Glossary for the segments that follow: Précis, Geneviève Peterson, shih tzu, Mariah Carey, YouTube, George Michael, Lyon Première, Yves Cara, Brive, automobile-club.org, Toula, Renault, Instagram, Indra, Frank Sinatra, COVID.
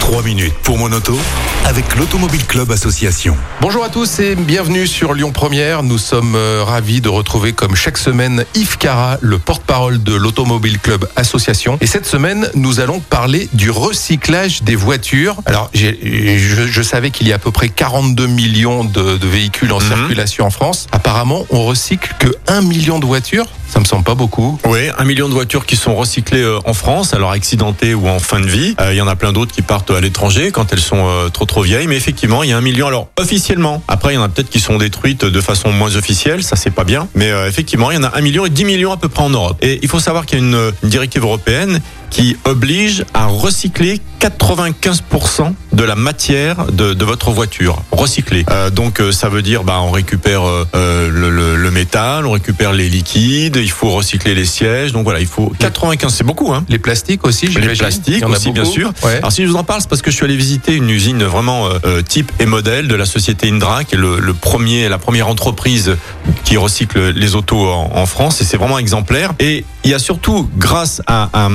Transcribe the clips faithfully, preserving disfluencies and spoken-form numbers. trois minutes pour mon auto avec l'automobile-club association. Bonjour à tous et bienvenue sur Lyon Première. Nous sommes ravis de retrouver comme chaque semaine Yves Cara, le porte-parole de l'automobile-club association. Et cette semaine, nous allons parler du recyclage des voitures. Alors, j'ai, je, je savais qu'il y a à peu près quarante-deux millions de, de véhicules en mmh. circulation en France. Apparemment, on recycle que un million de voitures. Ça me semble pas beaucoup. Oui, un million de voitures qui sont recyclées en France, alors accidentées ou en fin de vie. Il euh, y en a plein d'autres qui partent à l'étranger quand elles sont euh, trop trop vieilles. Mais effectivement, il y a un million. Alors officiellement, après il y en a peut-être qui sont détruites de façon moins officielle, ça c'est pas bien. Mais euh, effectivement, il y en a un million et dix millions à peu près en Europe. Et il faut savoir qu'il y a une, une directive européenne qui oblige à recycler quatre-vingt-quinze pour cent de la matière de, de votre voiture. Recycler. Euh, donc euh, ça veut dire, bah, on récupère euh, le, le, le métal, on récupère les liquides, il faut recycler les sièges. Donc voilà, il faut quatre-vingt-quinze, c'est beaucoup, hein. Les plastiques aussi, j'imagine. Les plastiques aussi, bien sûr. Ouais. Alors si je vous en parle, c'est parce que je suis allé visiter une usine vraiment euh, type et modèle de la société Indra, qui est le, le premier, la première entreprise qui recycle les autos en, en France, et c'est vraiment exemplaire. Et il y a surtout, grâce à, à,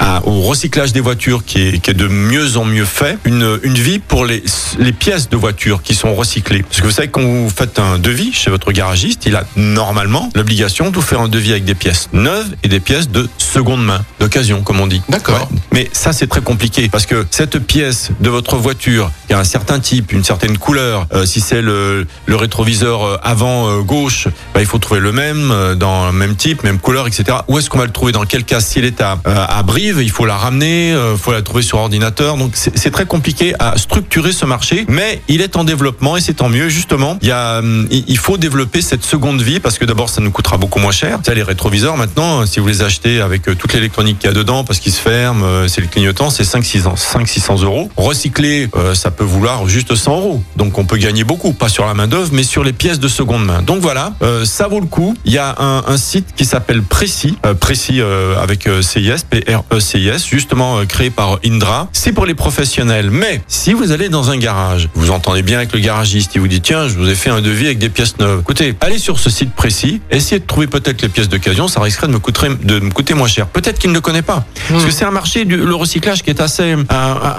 à, au recyclage des voitures qui est, qui est de mieux en mieux fait, une, une vie pour les, les pièces de voitures qui sont recyclées. Parce que vous savez, quand vous faites un devis chez votre garagiste, il a normalement l'obligation de vous faire un devis avec des pièces neuves et des pièces de seconde main, d'occasion, comme on dit. D'accord. Ouais. Mais ça, c'est très compliqué parce que cette pièce de votre voiture, il y a un certain type, une certaine couleur. Euh, si c'est le, le rétroviseur avant euh, gauche, bah, il faut trouver le même, euh, dans le même type, même couleur, et cetera. Où est-ce qu'on va le trouver, dans quel cas, s'il est à, euh, à Brive, il faut la ramener, euh, faut la trouver sur ordinateur. Donc c'est, c'est très compliqué à structurer ce marché, mais il est en développement et c'est tant mieux. Justement, il y a, il faut développer cette seconde vie parce que d'abord ça nous coûtera beaucoup moins cher. Ça, les rétroviseurs maintenant, si vous les achetez avec toute l'électronique qu'il y a dedans, parce qu'ils se ferment, c'est le clignotant, c'est cinq à six cents euros. Recycler, euh, ça peut vouloir juste cent euros. Donc on peut gagner beaucoup, pas sur la main d'œuvre, mais sur les pièces de seconde main. Donc voilà, euh, ça vaut le coup. Il y a un, un site qui s'appelle Précis. Euh, Précis euh, avec euh, C I S, P R E C I S, justement euh, créé par Indra. C'est pour les professionnels, mais si vous allez dans un garage, vous entendez bien avec le garagiste, il vous dit tiens, je vous ai fait un devis avec des pièces neuves. Écoutez, allez sur ce site Précis, essayez de trouver peut-être les pièces d'occasion, ça risquerait de me coûter, de me coûter moins cher. Peut-être qu'il ne le connaît pas, mmh. parce que c'est un marché du le recyclage qui est assez, euh,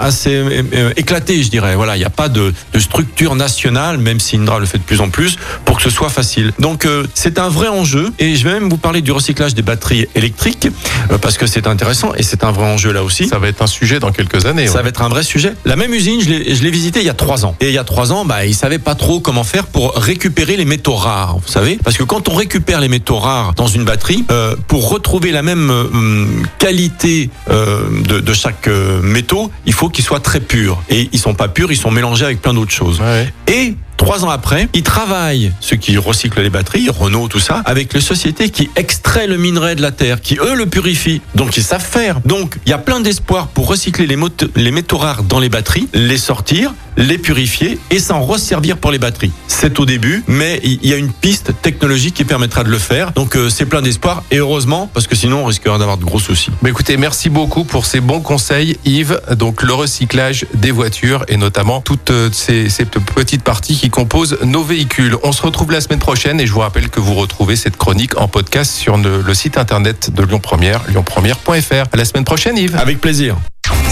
assez euh, éclaté, je dirais. Voilà, il n'y a pas de, de structure nationale, même si Indra le fait de plus en plus, pour que ce soit facile. Donc euh, c'est un vrai enjeu, et je vais même vous parler du recyclage des batteries électriques, euh, parce que c'est intéressant et c'est un vrai enjeu là aussi. Ça va être un sujet dans quelques années. Ça ouais. va être un vrai sujet. La même usine, je l'ai, je l'ai visitée il y a trois ans. Et il y a trois ans, bah, ils ne savaient pas trop comment faire pour récupérer les métaux rares, vous savez. Parce que quand on récupère les métaux rares dans une batterie, euh, pour retrouver la même euh, qualité euh, de, de chaque euh, métaux, il faut qu'ils soient très purs. Et ils ne sont pas purs, ils sont mélangés avec plein d'autres choses. Ouais. Et trois ans après, ils travaillent, ceux qui recyclent les batteries, Renault, tout ça, avec les sociétés qui extraient le minerai de la terre, qui eux le purifient. Donc ils savent faire. Donc il y a plein d'espoir pour recycler les, mot- les métaux rares dans les batteries, les sortir, les purifier et s'en resservir pour les batteries. C'est au début, mais il y a une piste technologique qui permettra de le faire. Donc euh, c'est plein d'espoir et heureusement, parce que sinon on risquerait d'avoir de gros soucis. Mais écoutez, merci beaucoup pour ces bons conseils, Yves. Donc le recyclage des voitures et notamment toutes ces, ces petites parties qui compose nos véhicules. On se retrouve la semaine prochaine et je vous rappelle que vous retrouvez cette chronique en podcast sur le, le site internet de Lyon Première, lyon première point f r. À la semaine prochaine, Yves. Avec plaisir.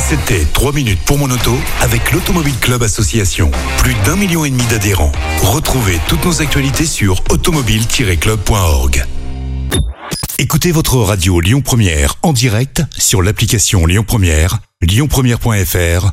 C'était trois minutes pour mon auto avec l'Automobile Club Association. Plus d'un million et demi d'adhérents. Retrouvez toutes nos actualités sur automobile tiret club point org. Écoutez votre radio Lyon Première en direct sur l'application Lyon Première, lyon première point f r.